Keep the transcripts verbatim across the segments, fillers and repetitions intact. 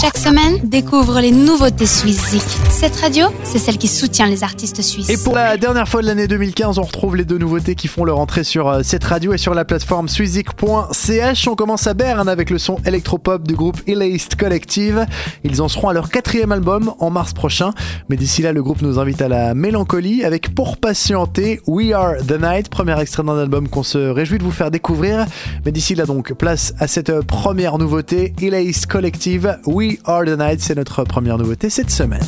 Chaque semaine, découvre les nouveautés SuisseZik. Cette radio, c'est celle qui soutient les artistes suisses. Et pour la dernière fois de l'année deux mille quinze, on retrouve les deux nouveautés qui font leur entrée sur cette radio et sur la plateforme suissezik point c h. On commence à Berne avec le son électropop du groupe Eläis Collective. Ils en seront à leur quatrième album en mars prochain. Mais d'ici là, le groupe nous invite à la mélancolie avec Pour patienter, We Are The Night, premier extrait d'un album qu'on se réjouit de vous faire découvrir. Mais d'ici là donc, place à cette première nouveauté, Eläis Collective, We Are The Night, c'est notre première nouveauté cette semaine.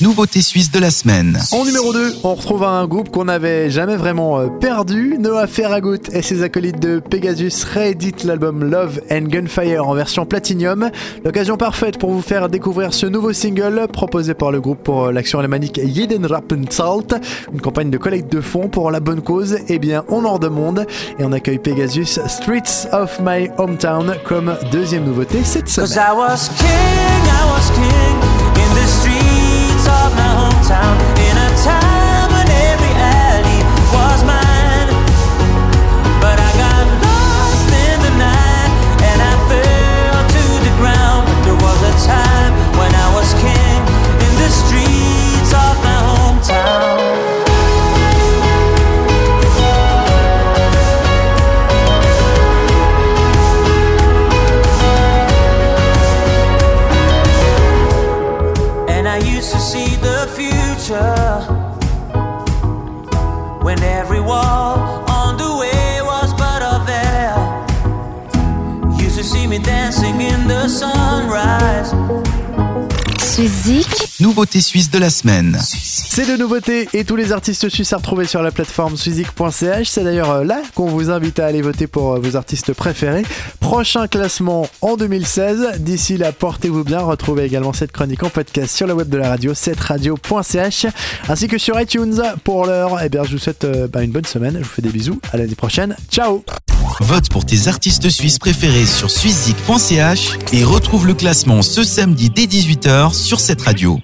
Nouveauté suisse de la semaine. En numéro deux, on retrouve un groupe qu'on n'avait jamais vraiment perdu. Noah Ferragut et ses acolytes de Pegasus rééditent l'album Love and Gunfire en version platinium. L'occasion parfaite pour vous faire découvrir ce nouveau single proposé par le groupe pour l'action alémanique Jeden Rappen Salt, une campagne de collecte de fonds pour la bonne cause. Eh bien, on en demande et on accueille Pegasus Streets of My Hometown comme deuxième nouveauté cette semaine. Of my hometown, in a time when every alley was mine, but I got lost in the night and I fell to the ground. There was a time when I was king in the streets of my hometown. When every wall on the way was but a veil, used to see me dancing in the sunrise. SuisseZik, nouveauté suisse de la semaine. Ces deux nouveautés et tous les artistes suisses à retrouver sur la plateforme suissezik point c h. C'est d'ailleurs là qu'on vous invite à aller voter pour vos artistes préférés. Prochain classement en deux mille seize. D'ici là, portez-vous bien. Retrouvez également cette chronique en podcast sur le web de la radio, cette radio point c h, ainsi que sur iTunes. Pour l'heure, eh bien, je vous souhaite euh, bah, une bonne semaine. Je vous fais des bisous. À l'année prochaine. Ciao. Vote pour tes artistes suisses préférés sur suissezik point c h et retrouve le classement ce samedi dès dix-huit heures sur cette radio.